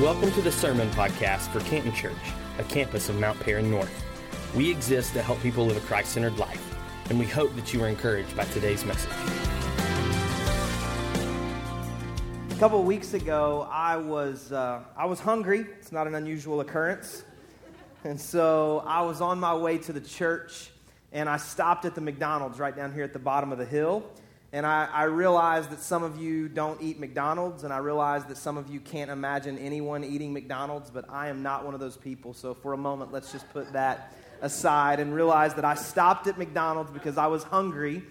Welcome to the Sermon Podcast for Canton Church, a campus of Mount Paran North. We exist to help people live a Christ-centered life, and we hope that you are encouraged by today's message. A couple of weeks ago, I was hungry. It's not an unusual occurrence. And so I was on my way to the church, and I stopped at the McDonald's right down here at the bottom of the hill. And I realized that some of you don't eat McDonald's, and I realized that some of you can't imagine anyone eating McDonald's, but I am not one of those people. So for a moment, let's just put that aside and realize that I stopped at McDonald's because I was hungry.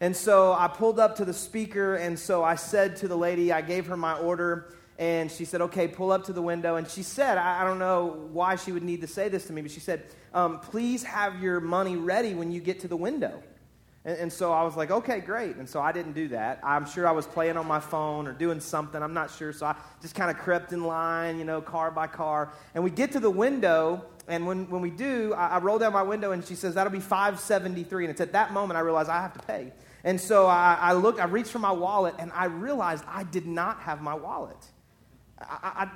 And so I pulled up to the speaker, and so I said to the lady, I gave her my order, and she said, okay, pull up to the window. And she said, I don't know why she would need to say this to me, but she said, please have your money ready when you get to the window. And so I was like, okay, great. And so I didn't do that. I'm sure I was playing on my phone or doing something. I'm not sure. So I just kind of crept in line, car by car. And we get to the window, and when we do, I roll down my window, and she says, that'll be $5.73. And it's at that moment I realize I have to pay. And so I reached for my wallet, and I realized I did not have my wallet.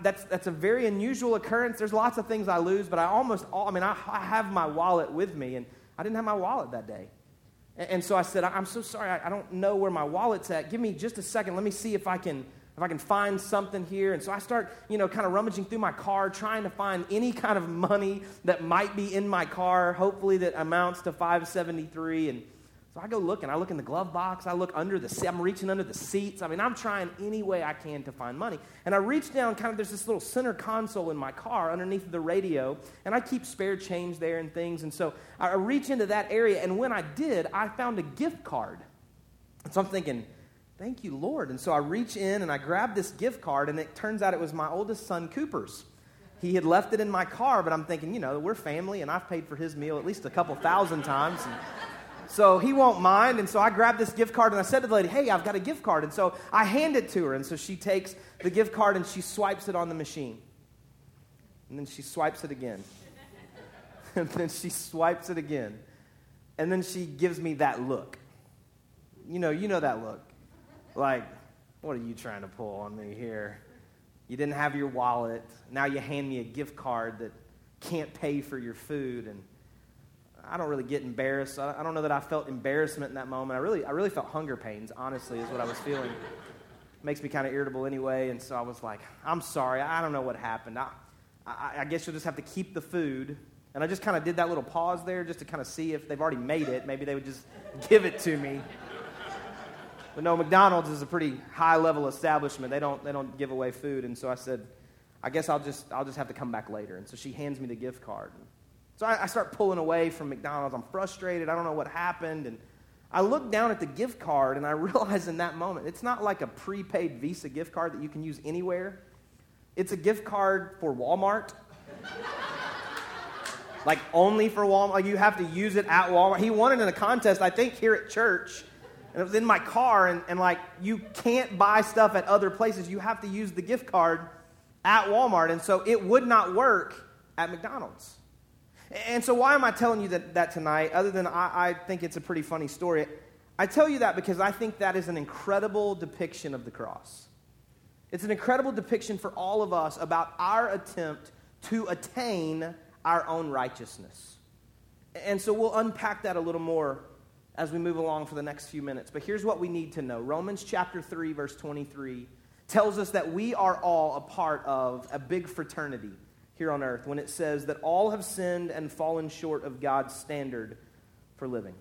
That's a very unusual occurrence. There's lots of things I lose, but I have my wallet with me, and I didn't have my wallet that day. And so I said, I'm so sorry, I don't know where my wallet's at. Give me just a second. Let me see if I can find something here. And so I start, kind of rummaging through my car, trying to find any kind of money that might be in my car, hopefully that amounts to $5.73. And so I go looking. I look in the glove box. I look under the seat. I'm reaching under the seats. I mean, I'm trying any way I can to find money. And I reach down, there's this little center console in my car underneath the radio, and I keep spare change there and things. And so I reach into that area, and when I did, I found a gift card. And so I'm thinking, thank you, Lord. And so I reach in, and I grab this gift card, and it turns out it was my oldest son, Cooper's. He had left it in my car, but I'm thinking, we're family, and I've paid for his meal at least a couple thousand times, and so he won't mind, and so I grabbed this gift card, and I said to the lady, hey, I've got a gift card, and so I hand it to her, and so she takes the gift card, and she swipes it on the machine, and then she swipes it again, and then she swipes it again, and then she gives me that look. You know that look, like, what are you trying to pull on me here? You didn't have your wallet, now you hand me a gift card that can't pay for your food, and I don't really get embarrassed. I don't know that I felt embarrassment in that moment. I really felt hunger pains, honestly, is what I was feeling. Makes me kind of irritable anyway, and so I was like, I'm sorry. I don't know what happened. I guess you'll just have to keep the food. And I just kind of did that little pause there just to kind of see if they've already made it. Maybe they would just give it to me. But no, McDonald's is a pretty high-level establishment. They don't give away food, and so I said, I guess I'll just have to come back later. And so she hands me the gift card. So I start pulling away from McDonald's. I'm frustrated. I don't know what happened. And I look down at the gift card, and I realize in that moment, it's not like a prepaid Visa gift card that you can use anywhere. It's a gift card for Walmart. Like, only for Walmart. Like, you have to use it at Walmart. He won it in a contest, I think, here at church. And it was in my car, and you can't buy stuff at other places. You have to use the gift card at Walmart. And so it would not work at McDonald's. And so why am I telling you that tonight, other than I think it's a pretty funny story? I tell you that because I think that is an incredible depiction of the cross. It's an incredible depiction for all of us about our attempt to attain our own righteousness. And so we'll unpack that a little more as we move along for the next few minutes. But here's what we need to know. Romans chapter 3, verse 23 tells us that we are all a part of a big fraternity here on earth, when it says that all have sinned and fallen short of God's standard for living.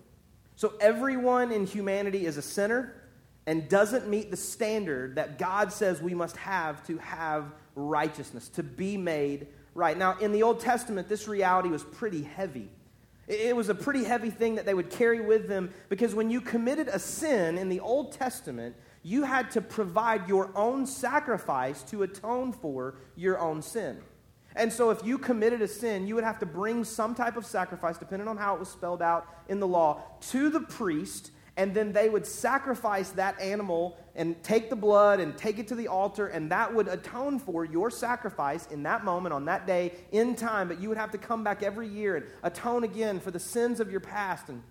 So everyone in humanity is a sinner and doesn't meet the standard that God says we must have to have righteousness, to be made right. Now, in the Old Testament, this reality was pretty heavy. It was a pretty heavy thing that they would carry with them, because when you committed a sin in the Old Testament, you had to provide your own sacrifice to atone for your own sin. And so if you committed a sin, you would have to bring some type of sacrifice, depending on how it was spelled out in the law, to the priest, and then they would sacrifice that animal and take the blood and take it to the altar, and that would atone for your sacrifice in that moment, on that day, in time. But you would have to come back every year and atone again for the sins of your past. And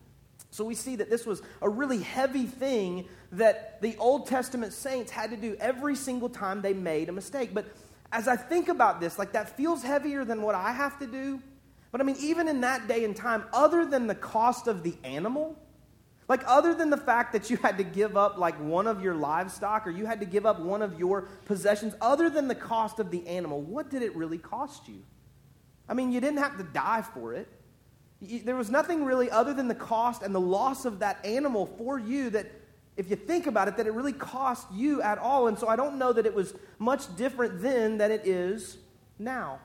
so we see that this was a really heavy thing that the Old Testament saints had to do every single time they made a mistake. But as I think about this, like that feels heavier than what I have to do. But I mean, even in that day and time, other than the cost of the animal, like other than the fact that you had to give up like one of your livestock or you had to give up one of your possessions, other than the cost of the animal, what did it really cost you? I mean, you didn't have to die for it. There was nothing really other than the cost and the loss of that animal for you that, if you think about it, that it really cost you at all. And so I don't know that it was much different then than it is now.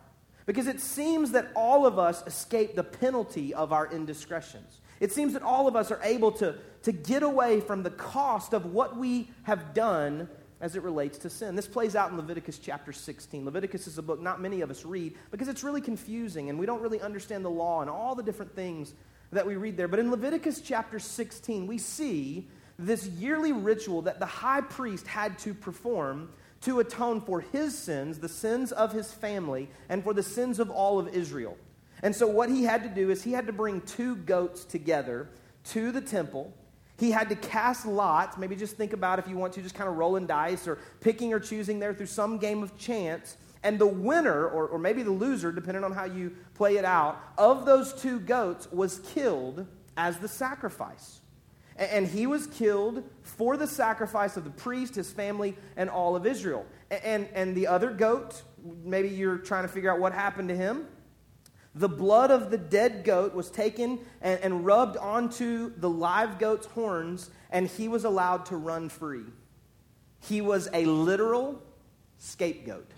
Because it seems that all of us escape the penalty of our indiscretions. It seems that all of us are able to get away from the cost of what we have done as it relates to sin. This plays out in Leviticus chapter 16. Leviticus is a book not many of us read because it's really confusing and we don't really understand the law and all the different things that we read there. But in Leviticus chapter 16, we see this yearly ritual that the high priest had to perform to atone for his sins, the sins of his family, and for the sins of all of Israel. And so what he had to do is he had to bring two goats together to the temple. He had to cast lots. Maybe just think about, if you want to, just kind of rolling dice or picking or choosing there through some game of chance. And the winner, or maybe the loser, depending on how you play it out, of those two goats was killed as the sacrifice. And he was killed for the sacrifice of the priest, his family, and all of Israel. And the other goat, maybe you're trying to figure out what happened to him. The blood of the dead goat was taken and rubbed onto the live goat's horns, and he was allowed to run free. He was a literal scapegoat.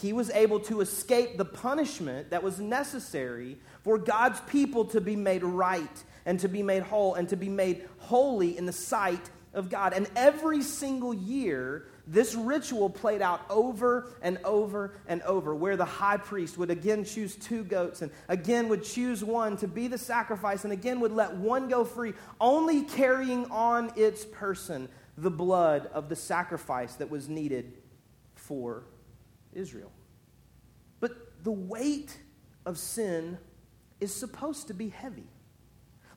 He was able to escape the punishment that was necessary for God's people to be made right and to be made whole and to be made holy in the sight of God. And every single year, this ritual played out over and over and over, where the high priest would again choose two goats and again would choose one to be the sacrifice and again would let one go free, only carrying on its person the blood of the sacrifice that was needed for Israel. But the weight of sin is supposed to be heavy.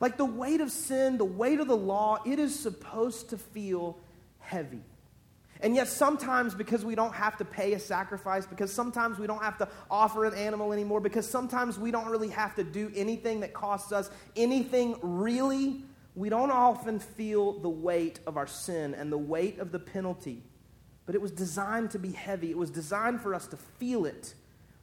Like the weight of sin, the weight of the law, it is supposed to feel heavy. And yet sometimes, because we don't have to pay a sacrifice, because sometimes we don't have to offer an animal anymore, because sometimes we don't really have to do anything that costs us anything really, we don't often feel the weight of our sin and the weight of the penalty. But it was designed to be heavy. It was designed for us to feel it,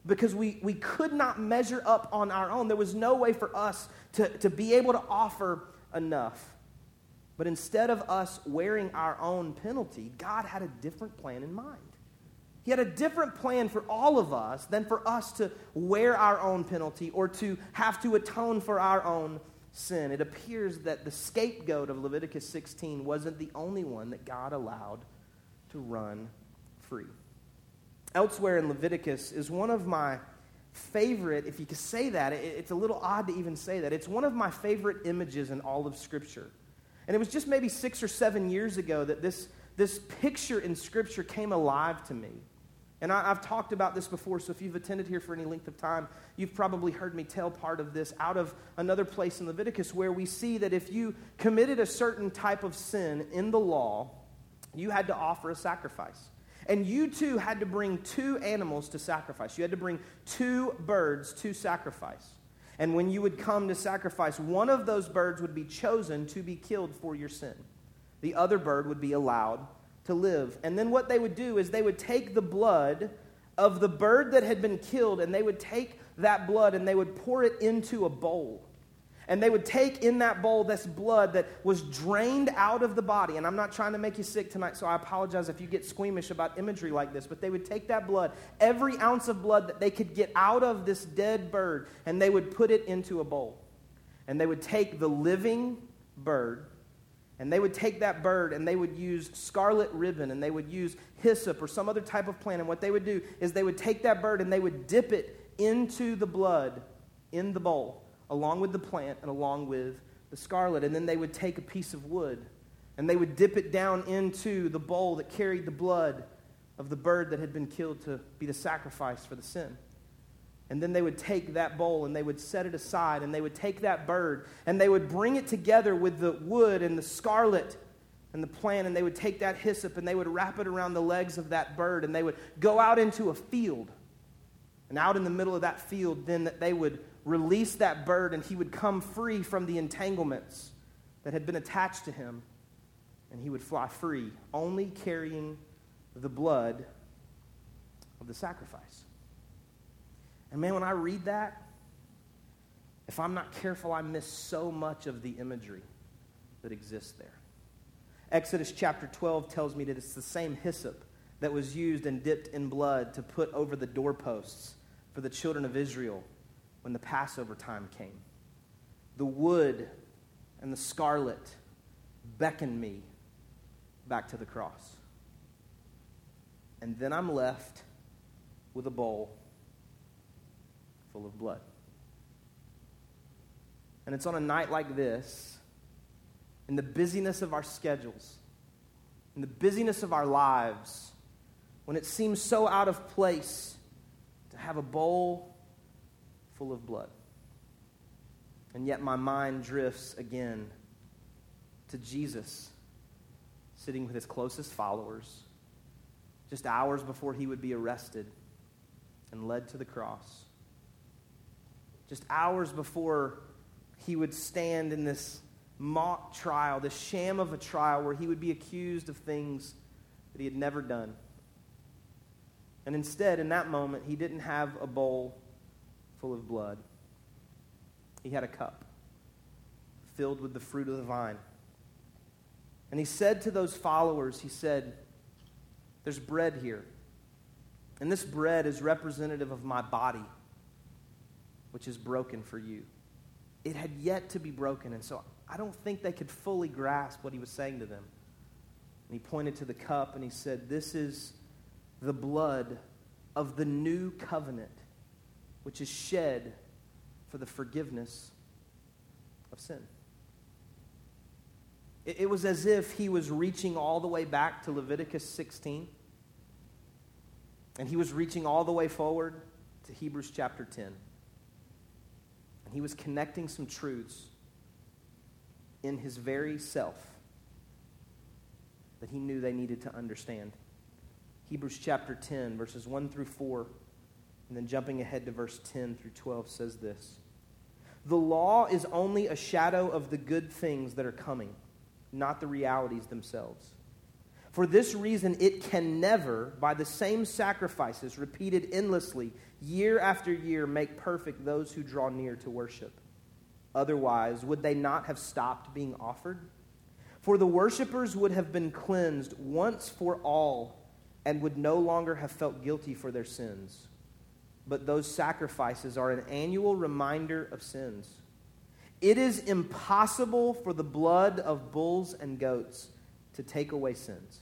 because we could not measure up on our own. There was no way for us to be able to offer enough. But instead of us wearing our own penalty, God had a different plan in mind. He had a different plan for all of us than for us to wear our own penalty or to have to atone for our own sin. It appears that the scapegoat of Leviticus 16 wasn't the only one that God allowed to run free. Elsewhere in Leviticus is one of my favorite, if you could say that, it's a little odd to even say that, it's one of my favorite images in all of Scripture. And it was just maybe 6 or 7 years ago that this picture in Scripture came alive to me. And I've talked about this before, so if you've attended here for any length of time, you've probably heard me tell part of this out of another place in Leviticus, where we see that if you committed a certain type of sin in the law, you had to offer a sacrifice. And you too had to bring two animals to sacrifice. You had to bring two birds to sacrifice. And when you would come to sacrifice, one of those birds would be chosen to be killed for your sin. The other bird would be allowed to live. And then what they would do is they would take the blood of the bird that had been killed, and they would take that blood and they would pour it into a bowl. And they would take in that bowl this blood that was drained out of the body. And I'm not trying to make you sick tonight, so I apologize if you get squeamish about imagery like this. But they would take that blood, every ounce of blood that they could get out of this dead bird, and they would put it into a bowl. And they would take the living bird, and they would take that bird, and they would use scarlet ribbon, and they would use hyssop or some other type of plant. And what they would do is they would take that bird, and they would dip it into the blood in the bowl, along with the plant and along with the scarlet. And then they would take a piece of wood and they would dip it down into the bowl that carried the blood of the bird that had been killed to be the sacrifice for the sin. And then they would take that bowl and they would set it aside, and they would take that bird and they would bring it together with the wood and the scarlet and the plan, and they would take that hyssop and they would wrap it around the legs of that bird, and they would go out into a field. And out in the middle of that field, then that they would release that bird, and he would come free from the entanglements that had been attached to him, and he would fly free, only carrying the blood of the sacrifice. And man, when I read that, if I'm not careful, I miss so much of the imagery that exists there. Exodus chapter 12 tells me that it's the same hyssop that was used and dipped in blood to put over the doorposts for the children of Israel when the Passover time came. The wood and the scarlet beckon me back to the cross. And then I'm left with a bowl full of blood. And it's on a night like this, in the busyness of our schedules, in the busyness of our lives, when it seems so out of place to have a bowl full of blood. And yet my mind drifts again to Jesus sitting with his closest followers just hours before he would be arrested and led to the cross. Just hours before he would stand in this mock trial, this sham of a trial where he would be accused of things that he had never done. And instead, in that moment, he didn't have a bowl full of blood. He had a cup filled with the fruit of the vine. And he said to those followers, he said, there's bread here. And this bread is representative of my body, which is broken for you. It had yet to be broken, and so I don't think they could fully grasp what he was saying to them. And he pointed to the cup, and he said, this is the blood of the new covenant, which is shed for the forgiveness of sin. It was as if he was reaching all the way back to Leviticus 16, and he was reaching all the way forward to Hebrews chapter 10. And he was connecting some truths in his very self that he knew they needed to understand. Hebrews chapter 10, verses 1 through 4, and then jumping ahead to verse 10 through 12 says this. The law is only a shadow of the good things that are coming, not the realities themselves. For this reason, it can never, by the same sacrifices repeated endlessly, year after year, make perfect those who draw near to worship. Otherwise, would they not have stopped being offered? For the worshipers would have been cleansed once for all and would no longer have felt guilty for their sins. But those sacrifices are an annual reminder of sins. It is impossible for the blood of bulls and goats to take away sins.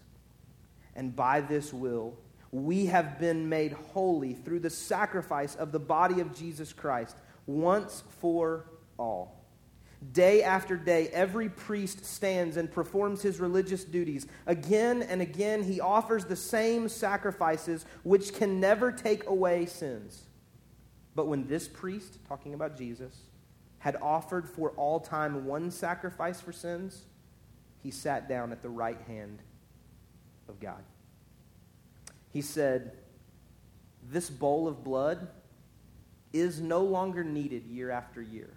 And by this will, we have been made holy through the sacrifice of the body of Jesus Christ once for all. Day after day, every priest stands and performs his religious duties. Again and again, he offers the same sacrifices which can never take away sins. But when this priest, talking about Jesus, had offered for all time one sacrifice for sins, he sat down at the right hand of God. He said, this bowl of blood is no longer needed year after year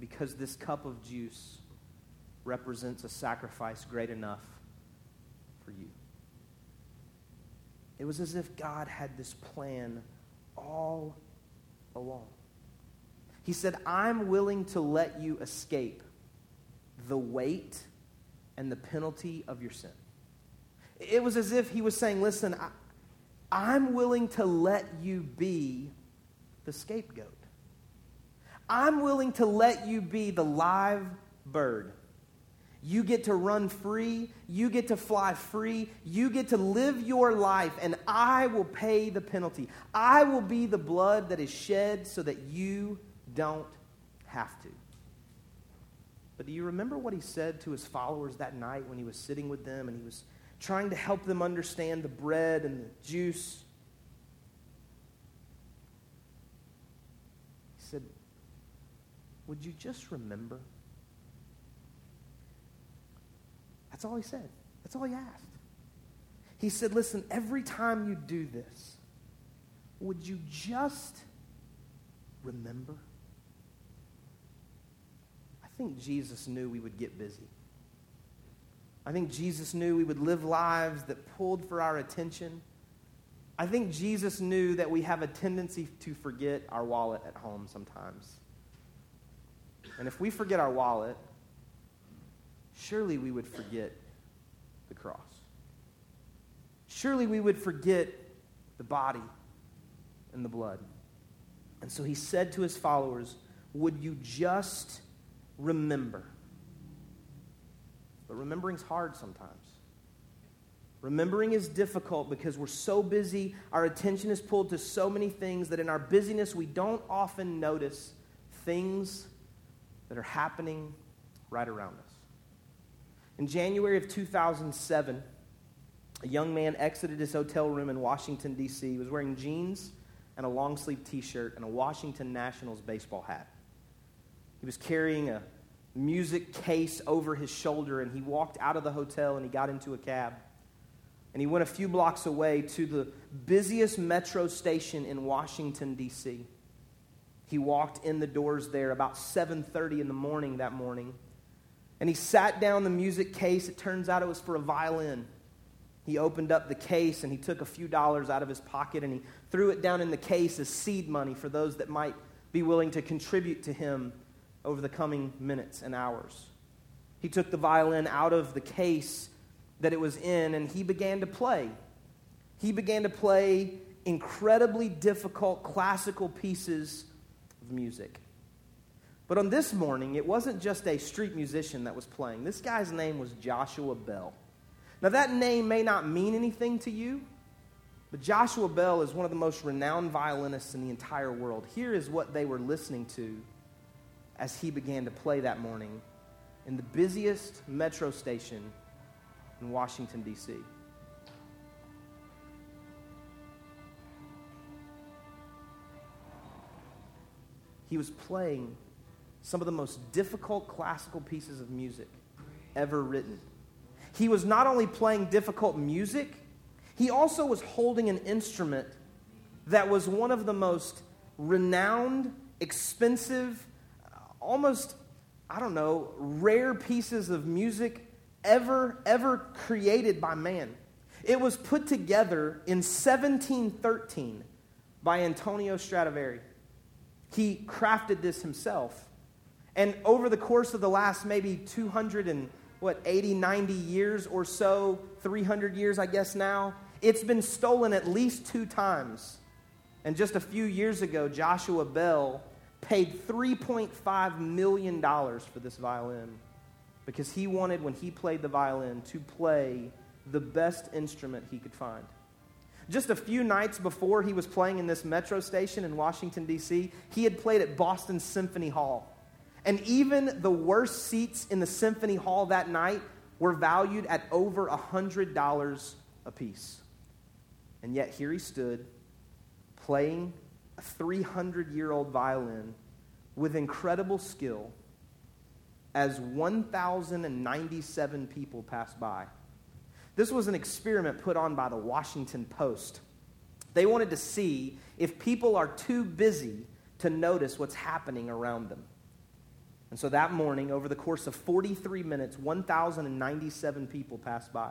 because this cup of juice represents a sacrifice great enough for you. It was as if God had this plan all along. He said, I'm willing to let you escape the weight and the penalty of your sin. It was as if he was saying, listen, I'm willing to let you be the scapegoat. I'm willing to let you be the live bird. You get to run free. You get to fly free. You get to live your life, and I will pay the penalty. I will be the blood that is shed so that you don't have to. But do you remember what he said to his followers that night when he was sitting with them and he was trying to help them understand the bread and the juice? He said, would you just remember? That's all he said. That's all he asked. He said, listen, every time you do this, would you just remember? I think Jesus knew we would get busy. I think Jesus knew we would live lives that pulled for our attention. I think Jesus knew that we have a tendency to forget our wallet at home sometimes. And if we forget our wallet, surely we would forget the cross. Surely we would forget the body and the blood. And so he said to his followers, would you just remember? But remembering's hard sometimes. Remembering is difficult because we're so busy, our attention is pulled to so many things that in our busyness we don't often notice things that are happening right around us. In January of 2007, a young man exited his hotel room in Washington, D.C. He was wearing jeans and a long-sleeve T-shirt and a Washington Nationals baseball hat. He was carrying a music case over his shoulder, and he walked out of the hotel and he got into a cab. And he went a few blocks away to the busiest metro station in Washington, D.C. He walked in the doors there about 7:30 in the morning that morning. And he sat down the music case. It turns out it was for a violin. He opened up the case and he took a few dollars out of his pocket and he threw it down in the case as seed money for those that might be willing to contribute to him over the coming minutes and hours. He took the violin out of the case that it was in and he began to play. He began to play incredibly difficult classical pieces of music. But on this morning, it wasn't just a street musician that was playing. This guy's name was Joshua Bell. Now, that name may not mean anything to you, but Joshua Bell is one of the most renowned violinists in the entire world. Here is what they were listening to as he began to play that morning in the busiest metro station in Washington, D.C. He was playing some of the most difficult classical pieces of music ever written. He was not only playing difficult music, he also was holding an instrument that was one of the most renowned, expensive, almost, I don't know, rare pieces of music ever created by man. It was put together in 1713 by Antonio Stradivari. He crafted this himself. And over the course of the last maybe 80, 90 years or so, 300 years, I guess now, it's been stolen at least 2 times. And just a few years ago, Joshua Bell paid $3.5 million for this violin because he wanted, when he played the violin, to play the best instrument he could find. Just a few nights before he was playing in this metro station in Washington, D.C., he had played at Boston Symphony Hall. And even the worst seats in the symphony hall that night were valued at over $100 a piece. And yet here he stood playing a 300-year-old violin with incredible skill as 1,097 people passed by. This was an experiment put on by the Washington Post. They wanted to see if people are too busy to notice what's happening around them. And so that morning, over the course of 43 minutes, 1,097 people passed by.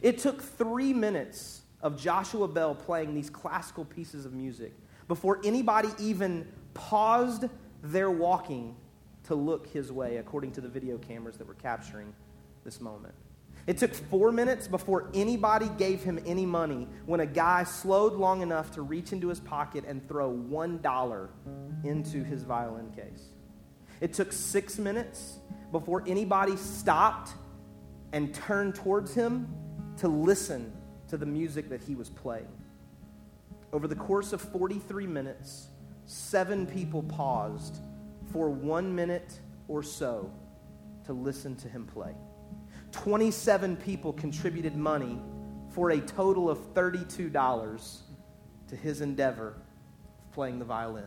It took 3 minutes of Joshua Bell playing these classical pieces of music before anybody even paused their walking to look his way, according to the video cameras that were capturing this moment. It took 4 minutes before anybody gave him any money when a guy slowed long enough to reach into his pocket and throw $1 into his violin case. It took 6 minutes before anybody stopped and turned towards him to listen to the music that he was playing. Over the course of 43 minutes, 7 people paused for 1 minute or so to listen to him play. 27 people contributed money for a total of $32 to his endeavor of playing the violin.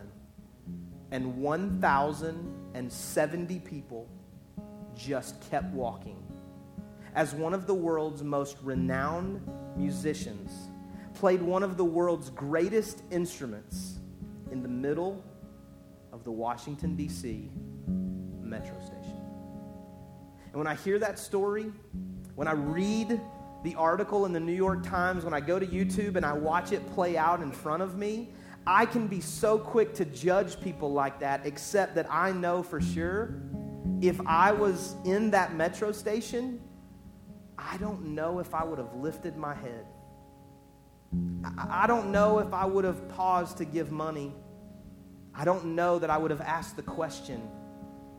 And 1,070 people just kept walking as one of the world's most renowned musicians, played one of the world's greatest instruments in the middle of the Washington, D.C. metro station. And when I hear that story, when I read the article in the New York Times, when I go to YouTube and I watch it play out in front of me, I can be so quick to judge people like that, except that I know for sure if I was in that metro station, I don't know if I would have lifted my head. I don't know if I would have paused to give money. I don't know that I would have asked the question,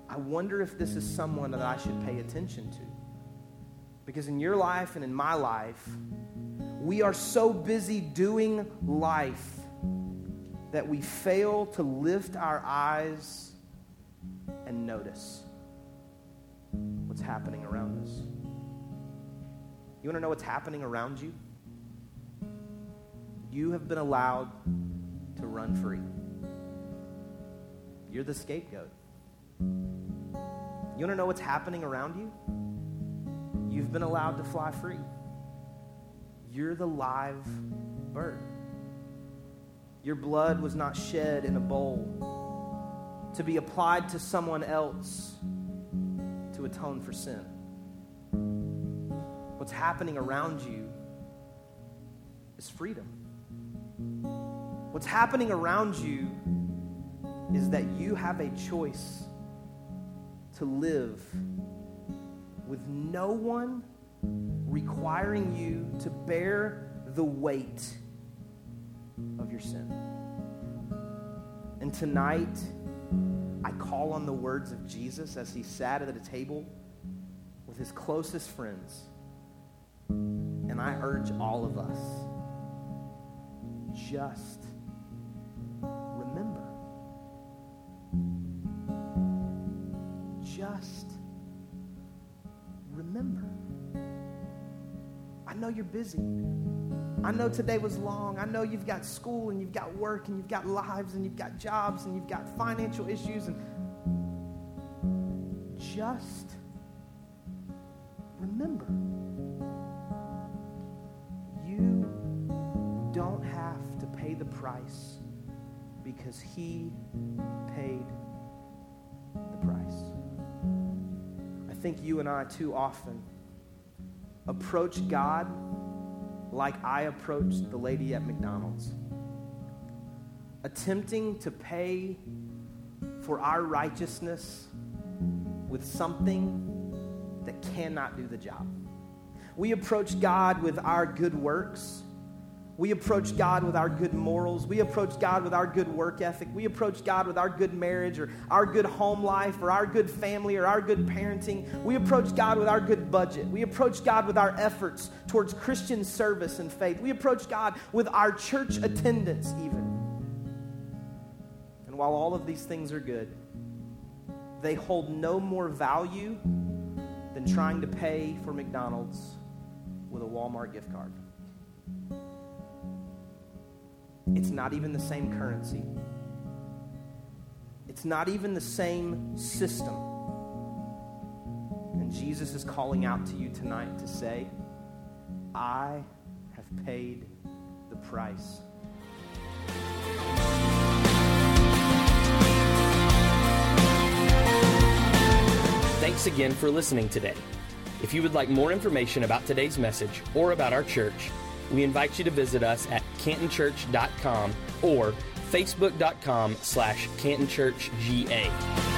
I wonder if this is someone that I should pay attention to. Because in your life and in my life, we are so busy doing life that we fail to lift our eyes and notice what's happening around us. You want to know what's happening around you? You have been allowed to run free. You're the scapegoat. You want to know what's happening around you? You've been allowed to fly free. You're the live bird. Your blood was not shed in a bowl to be applied to someone else to atone for sin. What's happening around you is freedom. What's happening around you is that you have a choice to live with no one requiring you to bear the weight of your sin. And tonight, I call on the words of Jesus as he sat at a table with his closest friends. And I urge all of us, just remember. Just remember. I know you're busy. I know today was long. I know you've got school and you've got work and you've got lives and you've got jobs and you've got financial issues. And just remember, you don't have to pay the price because he paid the price. I think you and I too often approach God like I approached the lady at McDonald's, attempting to pay for our righteousness with something that cannot do the job. We approach God with our good works. We approach God with our good morals. We approach God with our good work ethic. We approach God with our good marriage or our good home life or our good family or our good parenting. We approach God with our good budget. We approach God with our efforts towards Christian service and faith. We approach God with our church attendance even. And while all of these things are good, they hold no more value than trying to pay for McDonald's with a Walmart gift card. It's not even the same currency. It's not even the same system. And Jesus is calling out to you tonight to say, I have paid the price. Thanks again for listening today. If you would like more information about today's message or about our church, we invite you to visit us at cantonchurch.com or facebook.com/cantonchurchga.